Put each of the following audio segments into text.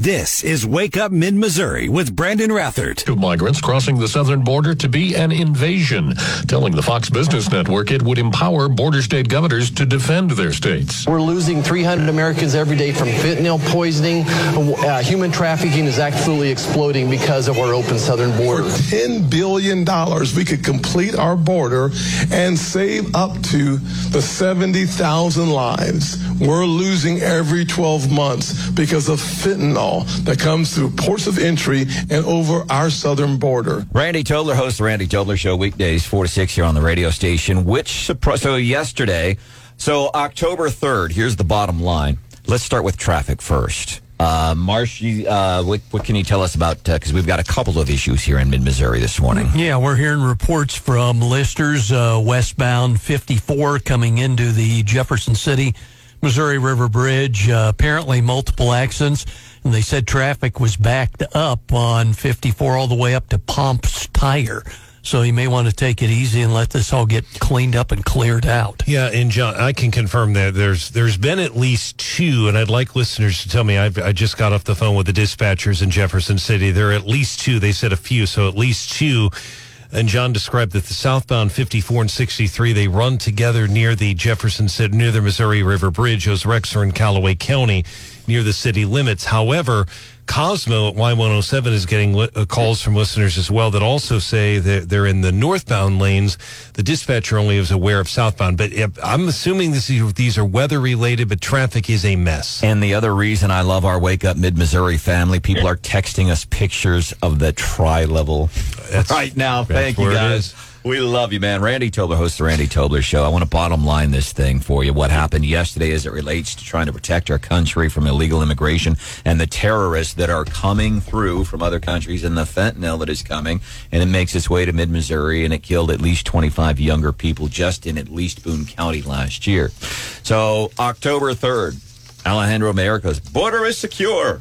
This is Wake Up Mid-Missouri with Brandon Rathard. Two migrants crossing the southern border to be an invasion, telling the Fox Business Network it would empower border state governors to defend their states. We're losing 300 Americans every day from fentanyl poisoning. Human trafficking is absolutely exploding because of our open southern border. For $10 billion, we could complete our border and save up to the 70,000 lives we're losing every 12 months because of fentanyl that comes through ports of entry and over our southern border. Randy Tobler hosts the Randy Tobler Show weekdays 4 to 6 here on the radio station. So October 3rd, here's the bottom line. Let's start with traffic first. Marshy, what can you tell us about, because we've got a couple of issues here in mid-Missouri this morning. Yeah, we're hearing reports from listers westbound 54 coming into the Jefferson City, Missouri River Bridge. Apparently multiple accidents. And they said traffic was backed up on 54 all the way up to Pomp's Tire. So you may want to take it easy and let this all get cleaned up and cleared out. Yeah, and John, I can confirm that there's been at least two, and I'd like listeners to tell me. I just got off the phone with the dispatchers in Jefferson City. There are at least two. They said a few, so at least two. And John described that the southbound 54 and 63, they run together near the Jefferson City, near the Missouri River Bridge. Those wrecks are in Callaway County, near the city limits. However, Cosmo at Y107 is getting calls from listeners as well that also say that they're in the northbound lanes. The dispatcher only is aware of southbound, but I'm assuming these are weather-related, but traffic is a mess. And the other reason I love our Wake Up Mid-Missouri family, people are texting us pictures of the tri-level right now. Thank you, guys. We love you, man. Randy Tobler hosts the Randy Tobler Show. I want to bottom line this thing for you. What happened yesterday as it relates to trying to protect our country from illegal immigration and the terrorists that are coming through from other countries and the fentanyl that is coming. And it makes its way to mid-Missouri, and it killed at least 25 younger people just in at least Boone County last year. So October 3rd, Alejandro Mayer goes, border is secure.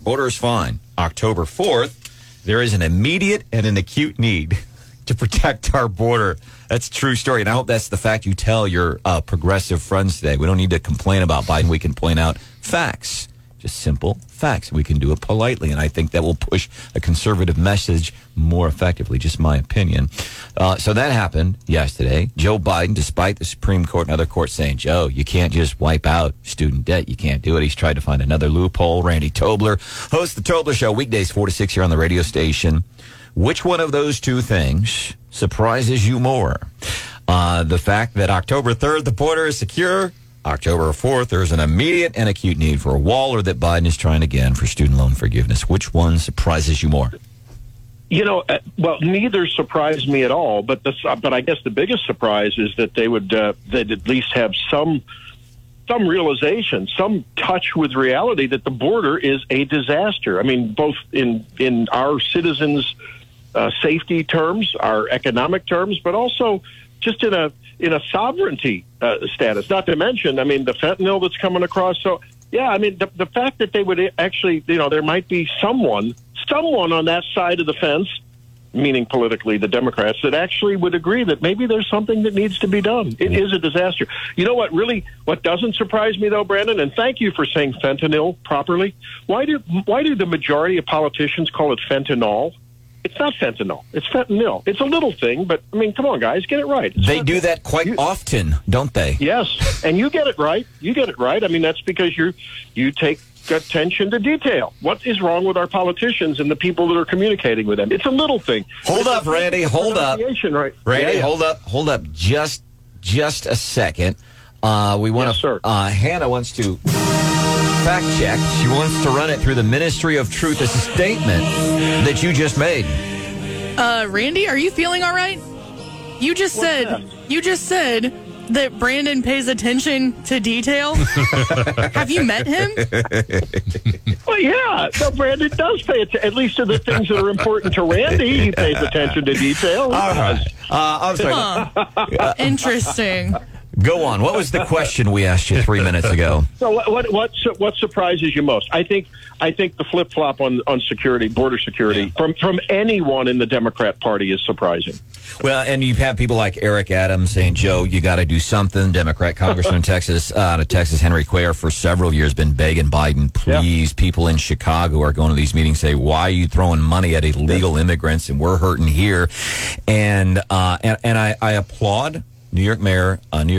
Border is fine. October 4th, there is an immediate and an acute need to protect our border. That's a true story, and I hope that's the fact you tell your progressive friends today. We don't need to complain about Biden. We can point out facts, just simple facts. We can do it politely, and I think that will push a conservative message more effectively, just my opinion. So that happened yesterday. Joe Biden, despite the Supreme Court and other courts saying, Joe, you can't just wipe out student debt. You can't do it. He's tried to find another loophole. Randy Tobler hosts the Tobler Show weekdays 4 to 6 here on the radio station. Which one of those two things surprises you more? The fact that October 3rd, the border is secure. October 4th, there's an immediate and acute need for a wall, or that Biden is trying again for student loan forgiveness. Which one surprises you more? You know, well, neither surprised me at all. But I guess the biggest surprise is that they'd at least have some realization, some touch with reality that the border is a disaster. I mean, both in our citizens' safety terms, our economic terms, but also just in a sovereignty status. Not to mention, I mean, the fentanyl that's coming across. So, yeah, I mean, the fact that they would actually, you know, there might be someone on that side of the fence, meaning politically the Democrats, that actually would agree that maybe there's something that needs to be done. It is a disaster. You know what really, what doesn't surprise me though, Brandon, and thank you for saying fentanyl properly. Why do the majority of politicians call it fentanyl? It's not fentanyl. It's fentanyl. It's a little thing, but I mean, come on, guys, get it right. They do that quite often, don't they? Yes, and you get it right. You get it right. I mean, that's because you take attention to detail. What is wrong with our politicians and the people that are communicating with them? It's a little thing. Hold up, Randy. Hold up. Right. Randy, hold up. Hold up. Just a second. We want to. Yes, Hannah wants to fact check. She wants to run it through the Ministry of Truth. It's a statement that you just made. Randy, are you feeling all right? You just said that Brandon pays attention to detail? Have you met him? Well, yeah. No, Brandon does pay attention, at least to the things that are important to Randy. He pays attention to detail. All right. I'm sorry. Interesting. Go on. What was the question we asked you 3 minutes ago? So what surprises you most? I think the flip flop on security, border security, from anyone in the Democrat Party is surprising. Well, and you have people like Eric Adams saying, Joe, you got to do something. Democrat Congressman in Texas, out of Texas, Henry Cuellar, for several years been begging Biden, please. Yeah. People in Chicago are going to these meetings, say, why are you throwing money at illegal immigrants and we're hurting here? And I applaud New York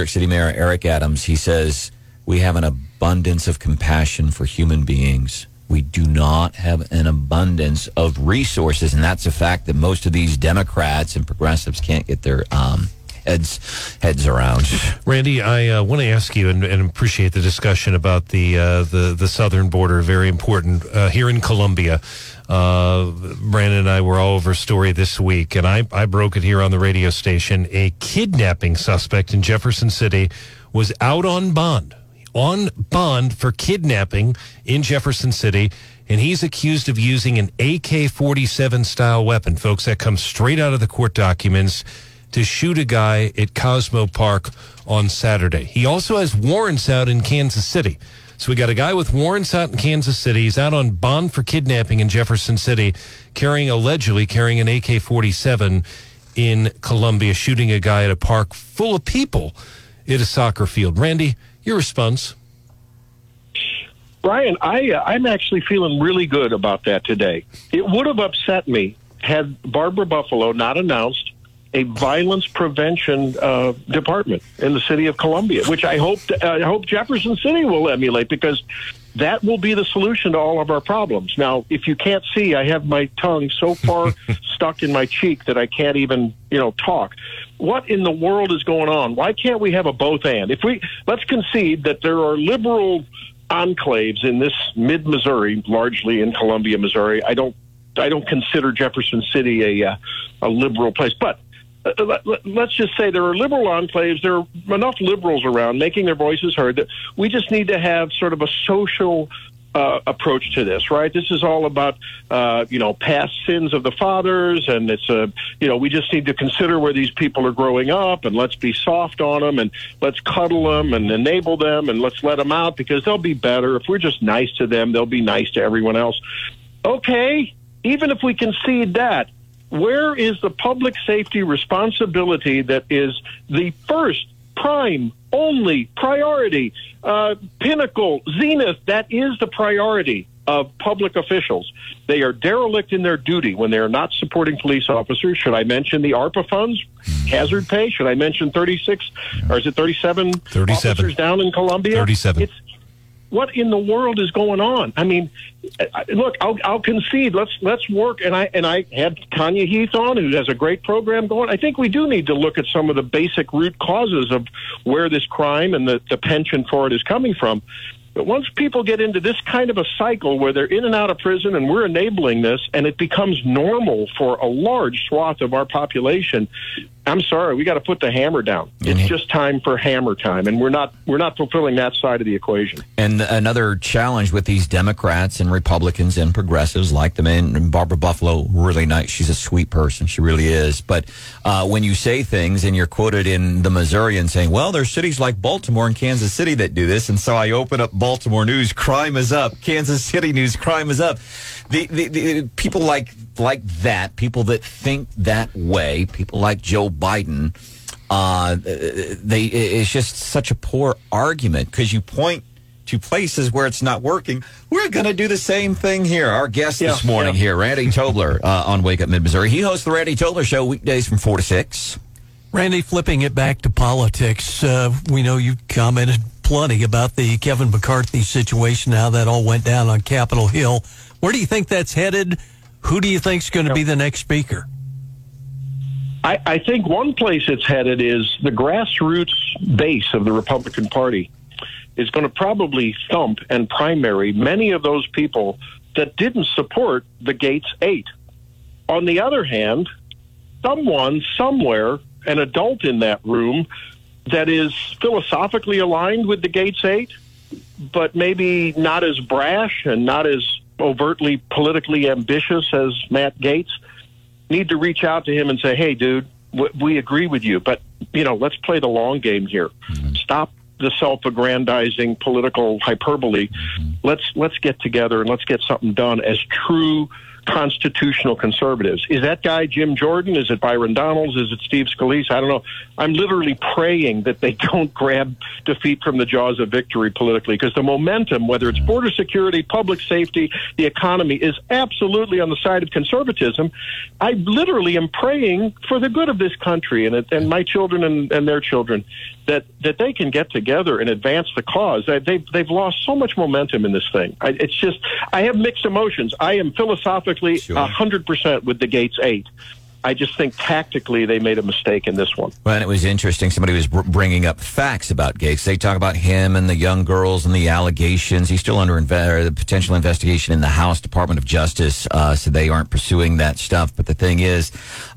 City Mayor Eric Adams. He says, we have an abundance of compassion for human beings. We do not have an abundance of resources, and that's a fact that most of these Democrats and progressives can't get their heads around. Randy, I want to ask you and appreciate the discussion about the southern border, very important here in Colombia. Brandon and I were all over a story this week, and I broke it here on the radio station. A kidnapping suspect in Jefferson City was out on bond for kidnapping in Jefferson City, and he's accused of using an AK-47 style weapon, folks, that comes straight out of the court documents, to shoot a guy at Cosmo Park on Saturday. He also has warrants out in Kansas City. So we got a guy with warrants out in Kansas City. He's out on bond for kidnapping in Jefferson City, allegedly carrying an AK-47 in Colombia, shooting a guy at a park full of people at a soccer field. Randy, your response? Brian, I'm actually feeling really good about that today. It would have upset me had Barbara Buffalo not announced a violence prevention department in the city of Columbia, which I hope Jefferson City will emulate, because that will be the solution to all of our problems. Now, if you can't see, I have my tongue so far stuck in my cheek that I can't even, talk. What in the world is going on? Why can't we have a both and? Let's concede that there are liberal enclaves in this mid-Missouri, largely in Columbia, Missouri. I don't consider Jefferson City a liberal place, but let's just say there are liberal enclaves. There are enough liberals around making their voices heard that we just need to have sort of a social approach to this, right? This is all about, past sins of the fathers, and it's we just need to consider where these people are growing up, and let's be soft on them, and let's cuddle them and enable them, and let's let them out because they'll be better. If we're just nice to them, they'll be nice to everyone else. Okay, even if we concede that, where is the public safety responsibility that is the first, prime, only, priority, pinnacle, zenith? That is the priority of public officials. They are derelict in their duty when they are not supporting police officers. Should I mention the ARPA funds, hazard pay? Should I mention 36, or is it 37 officers down in Columbia? 37. What in the world is going on? I mean, look, I'll concede. Let's work. And I had Tanya Heath on, who has a great program going. I think we do need to look at some of the basic root causes of where this crime and the penchant for it is coming from. But once people get into this kind of a cycle where they're in and out of prison and we're enabling this, and it becomes normal for a large swath of our population, I'm sorry, we got to put the hammer down. Mm-hmm. It's just time for hammer time, and we're not fulfilling that side of the equation. And another challenge with these Democrats and Republicans and progressives like the man, Barbara Buffalo, really nice. She's a sweet person. She really is. But when you say things and you're quoted in the Missourian saying, well, there's cities like Baltimore and Kansas City that do this, and so I open up Baltimore news, crime is up. Kansas City news, crime is up. The people like that, people that think that way, people like Joe Biden, it's just such a poor argument, because you point to places where it's not working. We're going to do the same thing here. Our guest this morning here, Randy Tobler on Wake Up Mid-Missouri. He hosts the Randy Tobler Show weekdays from 4 to 6. Randy, flipping it back to politics, we know you commented plenty about the Kevin McCarthy situation, how that all went down on Capitol Hill. Where do you think that's headed? Who do you think is going to be the next speaker? I think one place it's headed is the grassroots base of the Republican Party is going to probably thump and primary many of those people that didn't support the Gates 8. On the other hand, someone somewhere, an adult in that room that is philosophically aligned with the Gates 8, but maybe not as brash and not as overtly politically ambitious as Matt Gaetz, need to reach out to him and say, hey, dude, we agree with you, but, let's play the long game here. Mm-hmm. stop the self-aggrandizing political hyperbole. Let's get together and let's get something done as true constitutional conservatives. Is that guy Jim Jordan? Is it Byron Donalds? Is it Steve Scalise? I don't know. I'm literally praying that they don't grab defeat from the jaws of victory politically, because the momentum, whether it's border security, public safety, the economy, is absolutely on the side of conservatism. I literally am praying for the good of this country and my children and their children, that they can get together and advance the cause. They've lost so much momentum in this thing. It's just, I have mixed emotions. I am philosophically 100% with the Gates 8. I just think tactically they made a mistake in this one. Well, and it was interesting. Somebody was bringing up facts about Gates. They talk about him and the young girls and the allegations. He's still under the potential investigation in the House Department of Justice, so they aren't pursuing that stuff. But the thing is,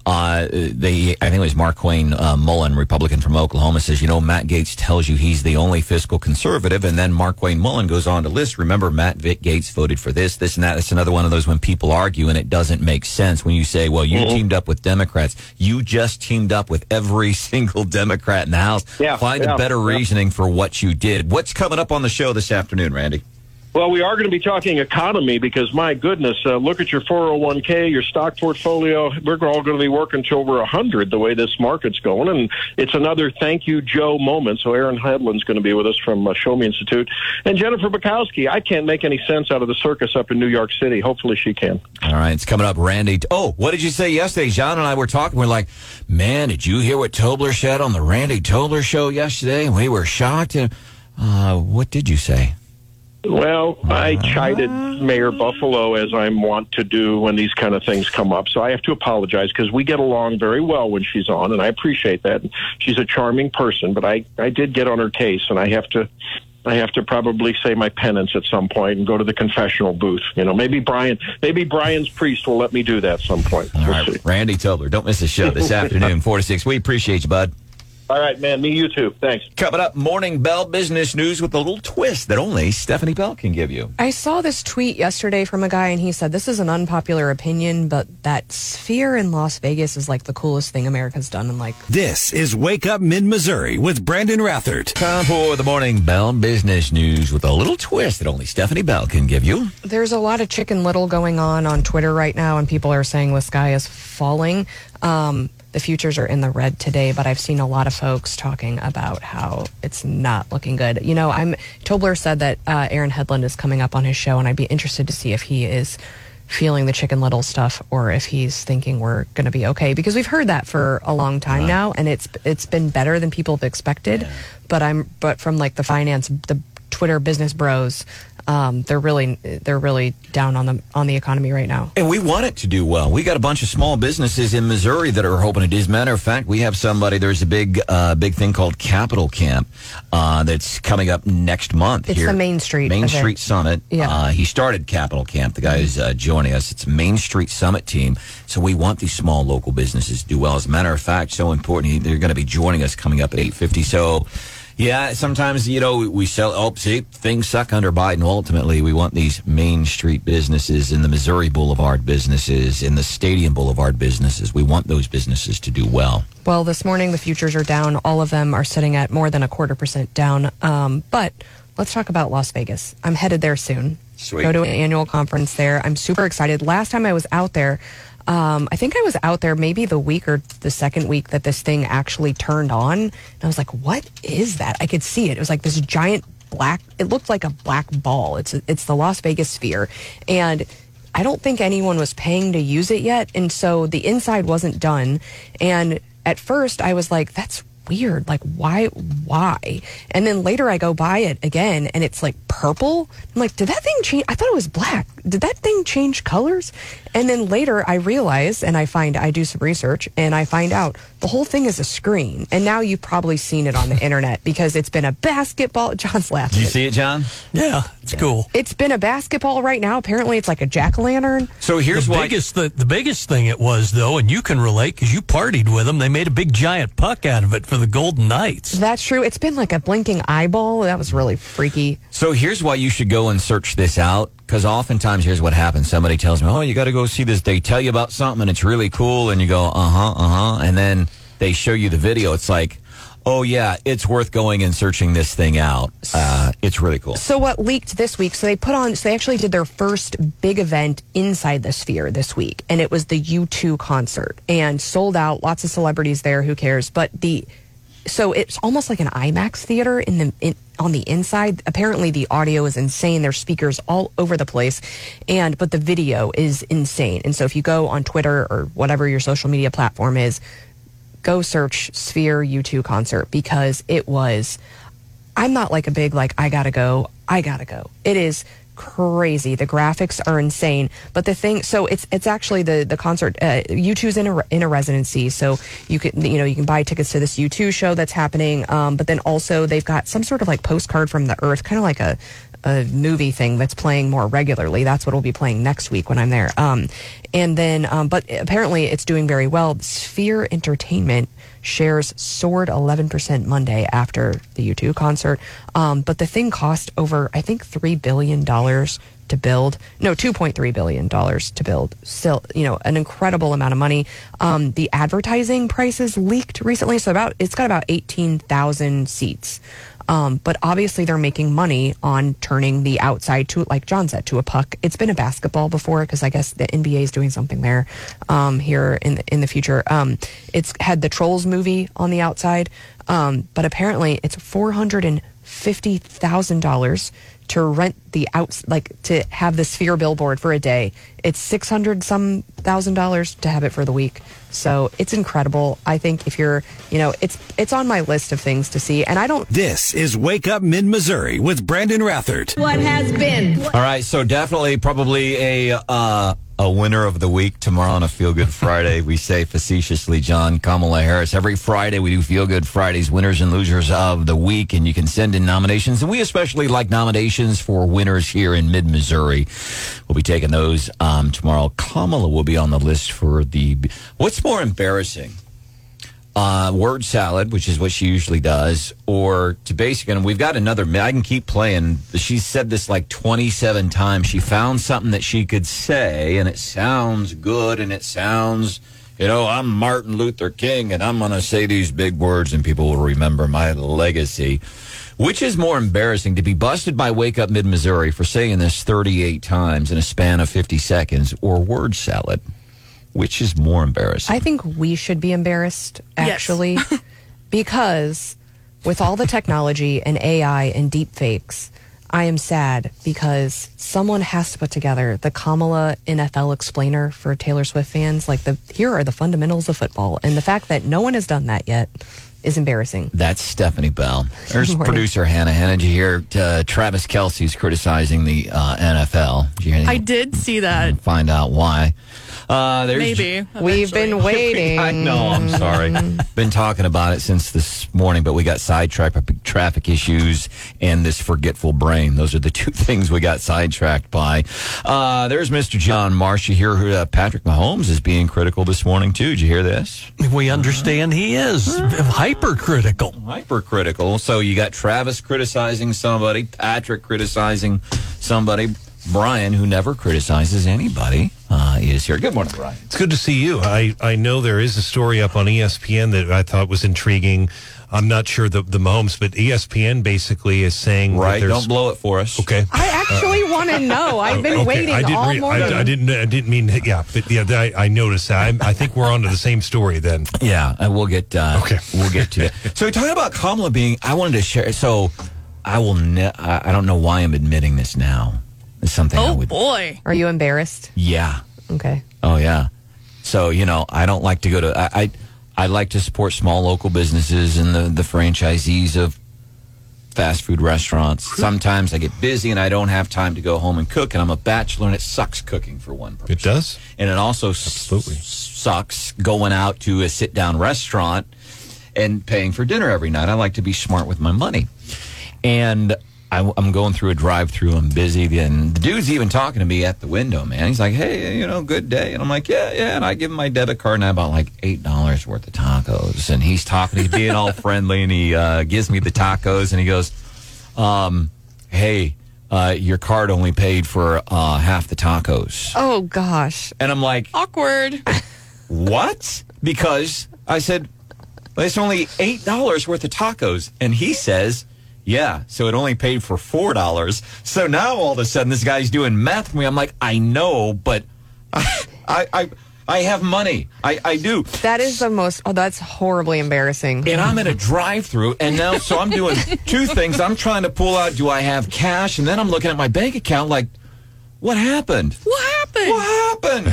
I think it was Mark Wayne Mullen, Republican from Oklahoma, says, you know, Matt Gaetz tells you he's the only fiscal conservative. And then Mark Wayne Mullen goes on to list, remember, Matt Gaetz voted for this, this, and that. It's another one of those when people argue and it doesn't make sense when you say, well, you teamed up with Democrats. You just teamed up with every single Democrat in the House. Find a better reasoning for what you did. What's coming up on the show this afternoon, Randy? Well, we are going to be talking economy because, my goodness, look at your 401k, your stock portfolio. We're all going to be working till we're 100 the way this market's going. And it's another thank you, Joe moment. So Aaron Hedlund's going to be with us from Show Me Institute. And Jennifer Bukowski, I can't make any sense out of the circus up in New York City. Hopefully she can. All right. It's coming up, Randy. Oh, what did you say yesterday? John and I were talking. We're like, man, did you hear what Tobler said on the Randy Tobler show yesterday? We were shocked. What did you say? Well, I chided Mayor Buffalo, as I'm wont to do when these kind of things come up. So I have to apologize because we get along very well when she's on, and I appreciate that. She's a charming person, but I did get on her case, and I have to probably say my penance at some point and go to the confessional booth. You know, maybe Brian's priest will let me do that at some point. All right, Randy Tobler, don't miss the show this afternoon, 4 to 6. We appreciate you, bud. All right, man. Me, you too. Thanks. Coming up, Morning Bell business news with a little twist that only Stephanie Bell can give you. I saw this tweet yesterday from a guy, and he said, this is an unpopular opinion, but that Sphere in Las Vegas is like the coolest thing America's done in like... This is Wake Up Mid-Missouri with Brandon Rathard. Time for the Morning Bell business news with a little twist that only Stephanie Bell can give you. There's a lot of Chicken Little going on Twitter right now, and people are saying the sky is falling. The futures are in the red today, but I've seen a lot of folks talking about how it's not looking good. You know, Tobler said that Aaron Hedlund is coming up on his show, and I'd be interested to see if he is feeling the Chicken Little stuff or if he's thinking we're going to be okay, because we've heard that for a long time now, and it's been better than people have expected. Yeah. But from like the Twitter business bros, they're really down on the economy right now. And we want it to do well. We got a bunch of small businesses in Missouri that are hoping it is. Matter of fact, we have somebody. There's a big thing called Capital Camp that's coming up next month. It's here. The Main Street Summit. Yeah. He started Capital Camp. The guy who's joining us. It's a Main Street Summit team. So we want these small local businesses to do well. As a matter of fact, so important. They're going to be joining us coming up at 8:50. So. Yeah, sometimes, you know, we sell, things suck under Biden. Ultimately, we want these Main Street businesses and the Missouri Boulevard businesses and the Stadium Boulevard businesses. We want those businesses to do well. Well, this morning, the futures are down. All of them are sitting at more than 0.25% down. But let's talk about Las Vegas. I'm headed there soon. Sweet. Go to an annual conference there. I'm super excited. Last time I was out there, I think I was out there maybe the week or the second week that this thing actually turned on. And I was like, what is that? I could see it. It was like this giant black, it looked like a black ball. It's the Las Vegas Sphere. And I don't think anyone was paying to use it yet. And so the inside wasn't done. And at first I was like, that's weird. Like, why? And then later I go by it again and it's like purple. I'm like, did that thing change? I thought it was black. Did that thing change colors? And then later I realize, and I do some research and I find out the whole thing is a screen. And now you've probably seen it on the internet because it's been a basketball. John's laughing. Did you see it, John? Yeah, it's cool. It's been a basketball right now. Apparently it's like a jack-o'-lantern. So here's the biggest thing it was, though, and you can relate because you partied with them. They made a big giant puck out of it for the Golden Knights. That's true. It's been like a blinking eyeball. That was really freaky. So here's why you should go and search this out. Because oftentimes, here's what happens. Somebody tells me, oh, you got to go see this. They tell you about something, and it's really cool. And you go, And then they show you the video. It's like, oh, yeah, it's worth going and searching this thing out. It's really cool. So what leaked this week, so they actually did their first big event inside the Sphere this week, and it was the U2 concert, and sold out, lots of celebrities there, who cares, but so it's almost like an IMAX theater on the inside. Apparently, the audio is insane. There's speakers all over the place, but the video is insane. And so, if you go on Twitter or whatever your social media platform is, go search Sphere U2 concert, because it was. I'm not like a big I gotta go. It is crazy. The graphics are insane, but the thing, so it's actually the concert. U2's in a residency, so you can buy tickets to this U2 show that's happening. But then also they've got some sort of like postcard from the Earth, kind of like a movie thing that's playing more regularly. That's what will be playing next week when I'm there. But apparently it's doing very well. Sphere Entertainment shares soared 11% Monday after the U2 concert. But the thing cost over, I think, $3 billion to build. No, $2.3 billion to build. Still, an incredible amount of money. The advertising prices leaked recently. So it's got about 18,000 seats. But obviously they're making money on turning the outside to, like John said, to a puck. It's been a basketball before, because I guess the NBA is doing something there here in the future. It's had the Trolls movie on the outside, but apparently it's $450,000 to rent to have the Sphere billboard for a day. It's $600,000 to have it for the week. So it's incredible. I think if you're, it's on my list of things to see. And I don't. This is Wake Up Mid-Missouri with Brandon Rathard. What has been? All right. So definitely probably a winner of the week tomorrow on a Feel Good Friday. We say facetiously, John, Kamala Harris. Every Friday we do Feel Good Fridays, winners and losers of the week, and you can send in nominations. And we especially like nominations for winners here in Mid-Missouri. We'll be taking those tomorrow. Kamala will be on the list for the... What's more embarrassing? Word salad, which is what she usually does, or to basic, and we've got another, I can keep playing. She said this like 27 times. She found something that she could say, and it sounds good, and it sounds, I'm Martin Luther King, and I'm going to say these big words, and people will remember my legacy. Which is more embarrassing, to be busted by Wake Up Mid-Missouri for saying this 38 times in a span of 50 seconds, or word salad? Which is more embarrassing? I think we should be embarrassed, actually, yes. Because with all the technology and AI and deep fakes, I am sad because someone has to put together the Kamala NFL explainer for Taylor Swift fans. Like, here are the fundamentals of football. And the fact that no one has done that yet is embarrassing. That's Stephanie Bell. There's producer Hannah. Hannah, did you hear Travis Kelce's criticizing the NFL? I did see that. Find out why. Maybe. We've been waiting. I know, I'm sorry. Been talking about it since this morning, but we got sidetracked traffic issues and this forgetful brain. Those are the two things we got sidetracked by. There's Mr. John Marsh. You hear who Patrick Mahomes is being critical this morning, too. Did you hear this? We understand he is. Hypercritical. So you got Travis criticizing somebody, Patrick criticizing somebody. Brian, who never criticizes anybody, is here. Good morning, Brian. It's good to see you. I know there is a story up on ESPN that I thought was intriguing. I'm not sure the Mahomes, but ESPN basically is saying... Right, don't blow it for us. Okay. I actually want to know. I've been waiting all morning. I didn't mean... Yeah, but yeah, I noticed that. I think we're on to the same story then. Yeah, and we'll get... We'll get to it. So we're talking about Kamala being... I wanted to share... So I will... I don't know why I'm admitting this now. It's something I would... Oh, boy. Are you embarrassed? Yeah. Okay. Oh, yeah. So, I don't like to go to... I like to support small local businesses and the franchisees of fast food restaurants. Sometimes I get busy and I don't have time to go home and cook, and I'm a bachelor, and it sucks cooking for one person. It does? And it also sucks going out to a sit-down restaurant and paying for dinner every night. I like to be smart with my money. And... I'm going through a drive-thru. I'm busy. And the dude's even talking to me at the window, man. He's like, hey, good day. And I'm like, yeah. And I give him my debit card, and I bought like $8 worth of tacos. And he's talking. He's being all friendly, and he gives me the tacos. And he goes, hey, your card only paid for half the tacos. Oh, gosh. And I'm like... Awkward. What? Because I said... But it's only $8 worth of tacos. And he says, yeah, so it only paid for $4. So now all of a sudden this guy's doing math for me. I'm like, I know, but I have money. I do. That is the most, oh, that's horribly embarrassing. And I'm at a drive-thru, and now, so I'm doing two things. I'm trying to pull out, do I have cash? And then I'm looking at my bank account like, what happened? What happened?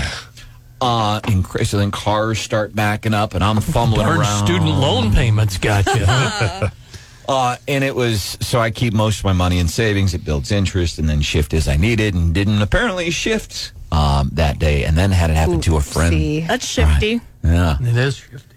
So then cars start backing up, and I'm fumbling around. Student loan payments got you. And it was, so I keep most of my money in savings. It builds interest, and then shift as I needed, and didn't apparently shift that day, and then had it happen to a friend. See. That's shifty. Right. Yeah. It is shifty.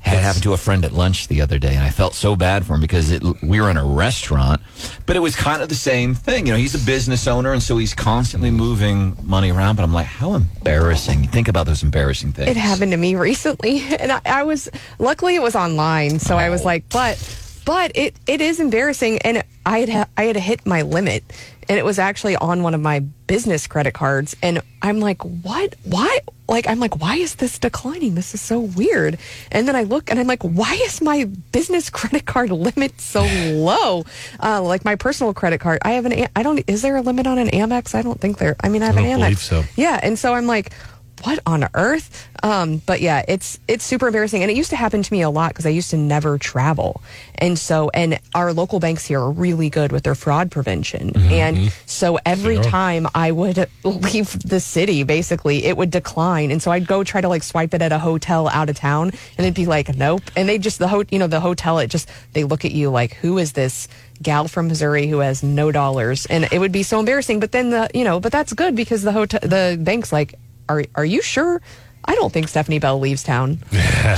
Had it happen to a friend at lunch the other day, and I felt so bad for him because we were in a restaurant, but it was kind of the same thing. You know, he's a business owner, and so he's constantly moving money around, but I'm like, how embarrassing. You think about those embarrassing things. It happened to me recently, and I was, luckily it was online, so I was like, But it is embarrassing, and I had hit my limit, and it was actually on one of my business credit cards, and I'm like, what? Why? Like, I'm like, why is this declining? This is so weird. And then I look, and I'm like, why is my business credit card limit so low? Like my personal credit card, I have an. I don't. Is there a limit on an Amex? I don't think there. I mean, I have an Amex. I don't believe so. Yeah, and so I'm like, what on earth? But yeah, it's super embarrassing. And it used to happen to me a lot because I used to never travel. And so, and our local banks here are really good with their fraud prevention. Mm-hmm. And so every time I would leave the city, basically, it would decline. And so I'd go try to like swipe it at a hotel out of town, and it'd be like, nope. And they just, the hotel, it just, they look at you like, who is this gal from Missouri who has no dollars? And it would be so embarrassing. But then but that's good because the bank's like, Are you sure? I don't think Stephanie Bell leaves town.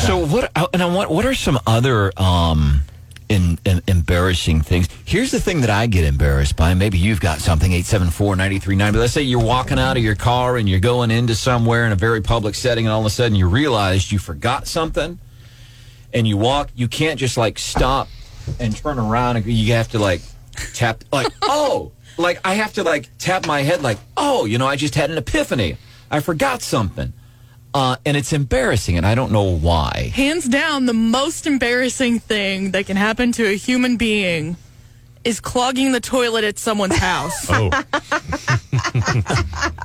So what are some other embarrassing things? Here's the thing that I get embarrassed by. Maybe you've got something, 874-9390. Let's say you're walking out of your car and you're going into somewhere in a very public setting, and all of a sudden you realize you forgot something, and you can't just like stop and turn around. And you have to like tap, like, oh, like I have to like tap my head like, oh, I just had an epiphany. I forgot something, and it's embarrassing, and I don't know why. Hands down, the most embarrassing thing that can happen to a human being is clogging the toilet at someone's house. Oh.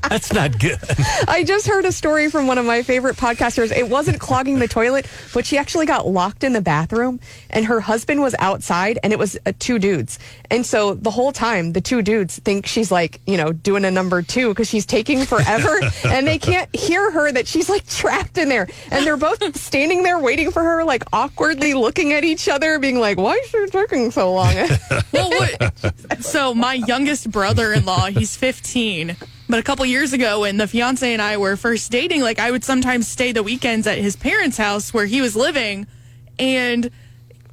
That's not good. I just heard a story from one of my favorite podcasters. It wasn't clogging the toilet, but she actually got locked in the bathroom, and her husband was outside, and it was two dudes. And so the whole time, the two dudes think she's like, doing a number two because she's taking forever, and they can't hear her that she's like trapped in there. And they're both standing there waiting for her, like awkwardly looking at each other, being like, why is she taking so long? So my youngest brother-in-law, he's 15, but a couple years ago when the fiance and I were first dating, like I would sometimes stay the weekends at his parents' house where he was living, and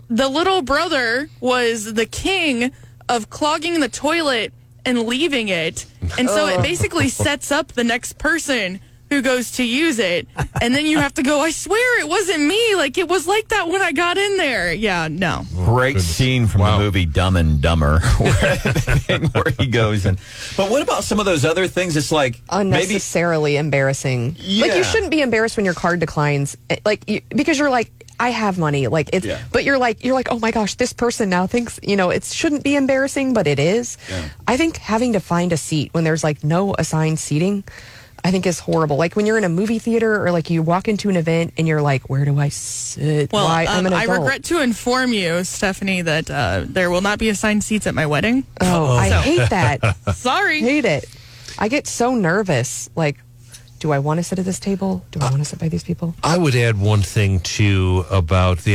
the little brother was the king of clogging the toilet and leaving it, and so it basically sets up the next person who goes to use it, and then you have to go, I swear it wasn't me. Like, it was like that when I got in there. Yeah, no. Great scene from the movie Dumb and Dumber where he goes in. But what about some of those other things? It's like unnecessarily embarrassing. Yeah. Like, you shouldn't be embarrassed when your card declines, because you're like, I have money, like it's. Yeah. But you're like, oh my gosh, this person now thinks it shouldn't be embarrassing, but it is. Yeah. I think having to find a seat when there's like no assigned seating, I think is horrible. Like when you're in a movie theater or like you walk into an event and you're like, where do I sit? Well, I'm an adult. I regret to inform you, Stephanie, that there will not be assigned seats at my wedding. Oh, I hate that. Sorry. Hate it. I get so nervous. Like, do I want to sit at this table? Do I want to sit by these people? I would add one thing, too, and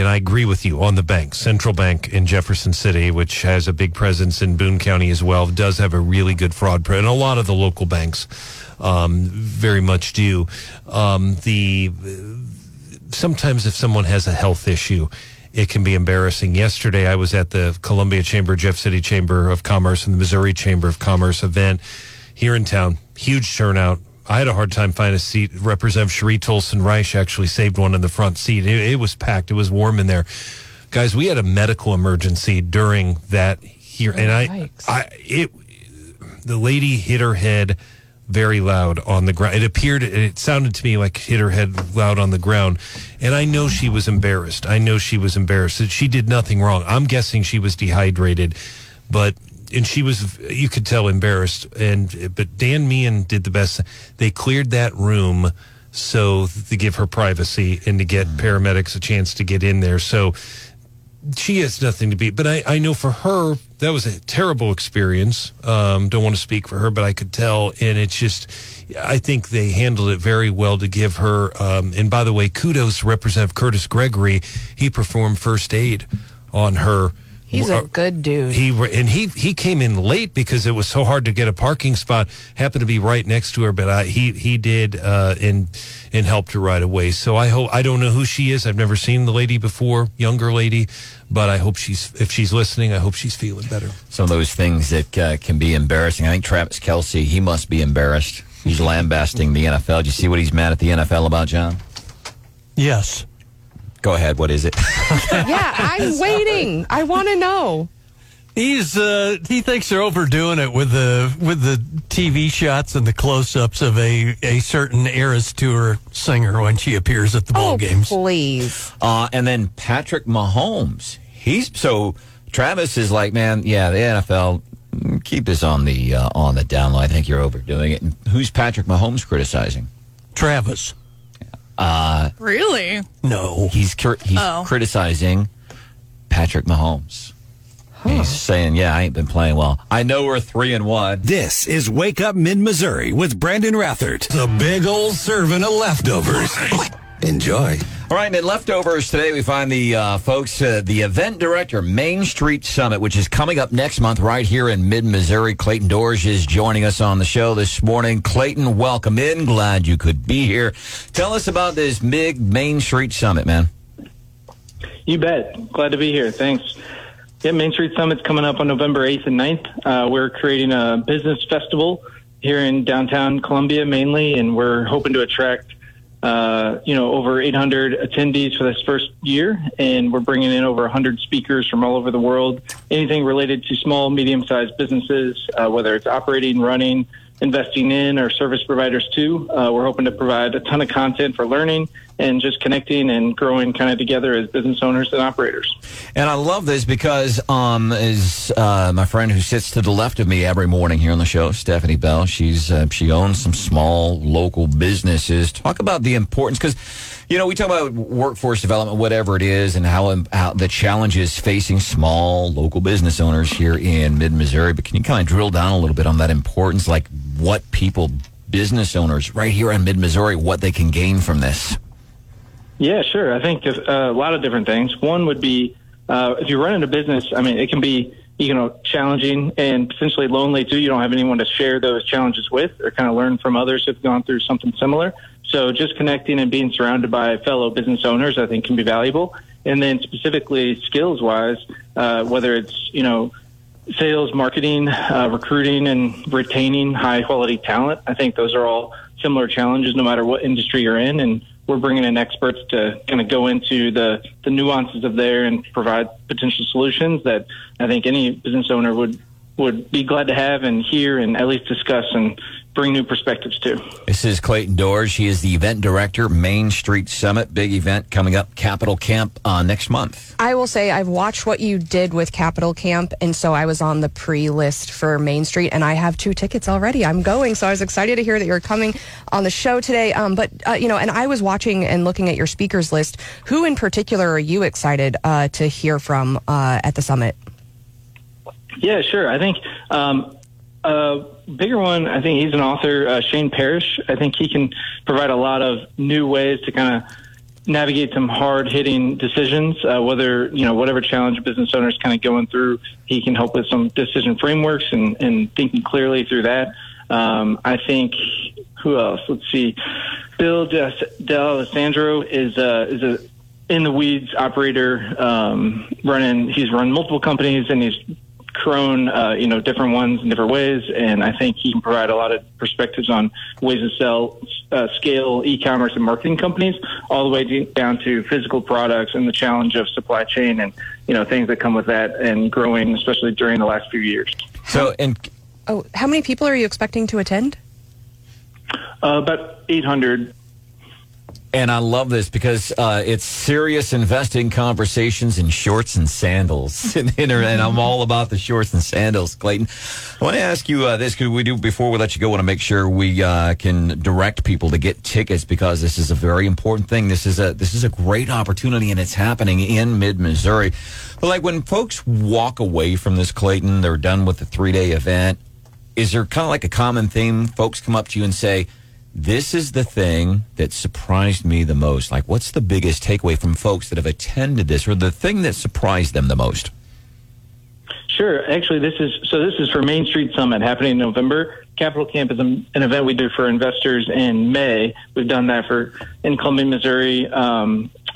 I agree with you, on the bank. Central Bank in Jefferson City, which has a big presence in Boone County as well, does have a really good fraud. And a lot of the local banks very much do. Sometimes if someone has a health issue, it can be embarrassing. Yesterday, I was at the Columbia Chamber, Jeff City Chamber of Commerce, and the Missouri Chamber of Commerce event here in town. Huge turnout. I had a hard time finding a seat. Representative Cherie Tolson Reich actually saved one in the front seat. It was packed. It was warm in there. Guys, we had a medical emergency during that here. And the lady hit her head very loud on the ground. It appeared, it sounded to me like hit her head loud on the ground. And I know she was embarrassed. I know she was embarrassed. She did nothing wrong. I'm guessing she was dehydrated, but... And she was, you could tell, embarrassed. But Dan Meehan did the best. They cleared that room so to give her privacy and to get paramedics a chance to get in there. So she has nothing to be. But I know for her, that was a terrible experience. Don't want to speak for her, but I could tell. And it's just, I think they handled it very well to give her. And by the way, kudos to Representative Curtis Gregory. He performed first aid on her. He's a good dude. He came in late because it was so hard to get a parking spot. Happened to be right next to her, but he did and helped her right away. So I hope, I don't know who she is. I've never seen the lady before, younger lady, but I hope she's, if she's listening, I hope she's feeling better. Some of those things that can be embarrassing. I think Travis Kelce, he must be embarrassed. He's lambasting the NFL. Did you see what he's mad at the NFL about, John? Yes. Go ahead. What is it? Yeah, I'm waiting. I want to know. He thinks they're overdoing it with the TV shots and the close-ups of a certain Eras Tour singer when she appears at the bowl games. Please. And then Patrick Mahomes. Travis is like, man, yeah, the NFL. Keep this on the down low. I think you're overdoing it. And who's Patrick Mahomes criticizing? Travis. Really? No. He's criticizing Patrick Mahomes. Huh. He's saying, yeah, I ain't been playing well. I know we're 3-1. This is Wake Up Mid-Missouri with Brandon Rathard. The big old serving of leftovers. Enjoy. All right, and in leftovers today, we find the folks, the event director, Main Street Summit, which is coming up next month right here in mid-Missouri. Clayton Dorsch is joining us on the show this morning. Clayton, welcome in. Glad you could be here. Tell us about this big Main Street Summit, man. You bet. Glad to be here. Thanks. Yeah, Main Street Summit's coming up on November 8th and 9th. We're creating a business festival here in downtown Columbia mainly, and we're hoping to attract over 800 attendees for this first year, and we're bringing in over 100 speakers from all over the world. Anything related to small, medium-sized businesses, whether it's operating, running, investing in, or service providers too. We're hoping to provide a ton of content for learning and just connecting and growing kind of together as business owners and operators. And I love this because my friend who sits to the left of me every morning here on the show, Stephanie Bell, she owns some small local businesses. Talk about the importance, because we talk about workforce development, whatever it is, and how the challenges facing small local business owners here in mid-Missouri. But can you kind of drill down a little bit on that importance, like what people, business owners right here in mid-Missouri, what they can gain from this? Yeah, sure. I think a lot of different things. One would be if you're running a business, I mean, it can be, challenging and potentially lonely too. You don't have anyone to share those challenges with or kind of learn from others who've gone through something similar. So just connecting and being surrounded by fellow business owners, I think, can be valuable. And then specifically skills-wise, whether it's, sales, marketing, recruiting, and retaining high-quality talent, I think those are all similar challenges no matter what industry you're in. And we're bringing in experts to kind of go into the nuances of there and provide potential solutions that I think any business owner would be glad to have and hear and at least discuss and bring new perspectives to. This is Clayton Dorsch. He is the event director, Main Street Summit. Big event coming up, Capital Camp, next month. I will say I've watched what you did with Capital Camp, and so I was on the pre-list for Main Street, and I have 2 tickets already. I'm going, so I was excited to hear that you're coming on the show today. And I was watching and looking at your speakers list. Who in particular are you excited to hear from at the summit? Yeah, sure. I think bigger one, I think he's an author, Shane Parrish. I think he can provide a lot of new ways to kind of navigate some hard-hitting decisions, whether, whatever challenge business owners kind of going through, he can help with some decision frameworks and thinking clearly through that. I think, who else? Let's see. Bill D'Alessandro is a in-the-weeds operator, he's run multiple companies, and he's grown, different ones in different ways. And I think he can provide a lot of perspectives on ways to sell, scale e-commerce and marketing companies all the way down to physical products and the challenge of supply chain and, things that come with that and growing, especially during the last few years. So, how many people are you expecting to attend? About 800. And I love this because it's serious investing conversations in shorts and sandals. And I'm all about the shorts and sandals, Clayton. I want to ask you this, because we do, before we let you go, I want to make sure we can direct people to get tickets, because this is a very important thing. This is a great opportunity, and it's happening in mid-Missouri. But like, when folks walk away from this, Clayton, they're done with the 3-day event, is there kind of like a common theme? Folks come up to you and say, this is the thing that surprised me the most. Like, what's the biggest takeaway from folks that have attended this, or the thing that surprised them the most? Sure. Actually, this is for Main Street Summit happening in November. Capital Camp is an event we do for investors in May. We've done that in Columbia, Missouri,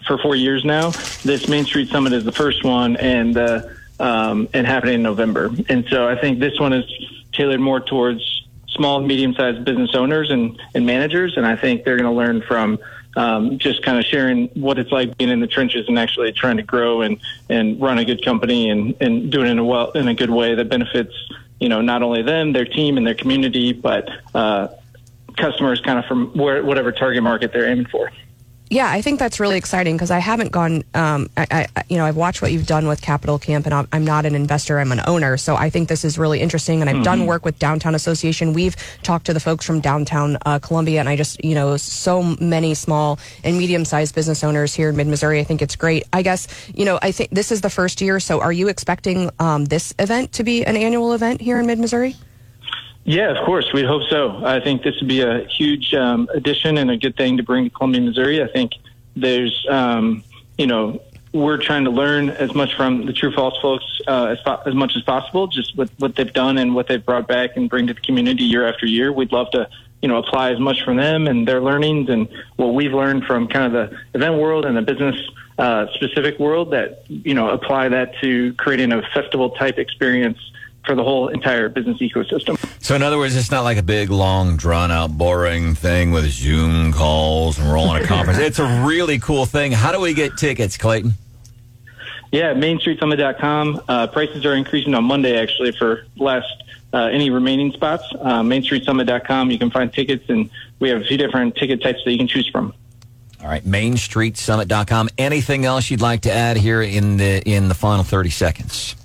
for 4 years now. This Main Street Summit is the first one, and happening in November. And so I think this one is tailored more towards small and medium-sized business owners and managers, and I think they're going to learn from just kind of sharing what it's like being in the trenches and actually trying to grow and run a good company and do it in a good way that benefits, you know, not only them, their team, and their community, but customers kind of from whatever target market they're aiming for. Yeah, I think that's really exciting, because I haven't gone, I've watched what you've done with Capital Camp, and I'm not an investor, I'm an owner. So I think this is really interesting. And I've done work with Downtown Association. We've talked to the folks from downtown Columbia, and I just, you know, so many small and medium-sized business owners here in mid-Missouri. I think it's great. I guess, you know, I think this is the first year. So are you expecting this event to be an annual event here in mid-Missouri? Yeah, of course. We hope so. I think this would be a huge addition and a good thing to bring to Columbia, Missouri. I think there's, we're trying to learn as much from the True False folks as much as possible, just with what they've done and what they've brought back and bring to the community year after year. We'd love to, apply as much from them and their learnings and what we've learned from kind of the event world and the business specific world, that, apply that to creating a festival type experience for the whole entire business ecosystem. So in other words, it's not like a big, long, drawn-out, boring thing with Zoom calls and rolling a conference. It's a really cool thing. How do we get tickets, Clayton? Yeah, MainStreetSummit.com. Prices are increasing on Monday, actually, for any remaining spots. MainStreetSummit.com. You can find tickets, and we have a few different ticket types that you can choose from. All right, MainStreetSummit.com. Anything else you'd like to add here in the final 30 seconds?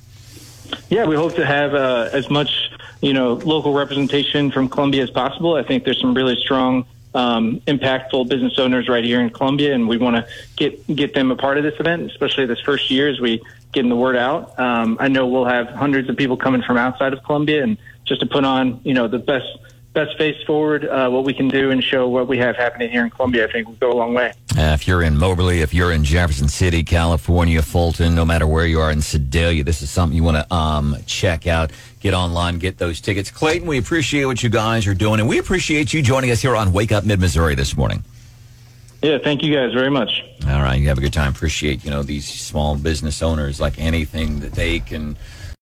Yeah, we hope to have as much, local representation from Columbia as possible. I think there's some really strong, impactful business owners right here in Columbia, and we want to get them a part of this event, especially this first year as we getting the word out. I know we'll have hundreds of people coming from outside of Columbia, and just to put on, the best face forward, what we can do and show what we have happening here in Columbia, I think will go a long way. If you're in Moberly, if you're in Jefferson City, California, Fulton, no matter where you are in Sedalia, this is something you want to check out. Get online, get those tickets. Clayton, we appreciate what you guys are doing, and we appreciate you joining us here on Wake Up Mid-Missouri this morning. Yeah, thank you guys very much. All right, you have a good time. Appreciate, these small business owners, like anything that they can –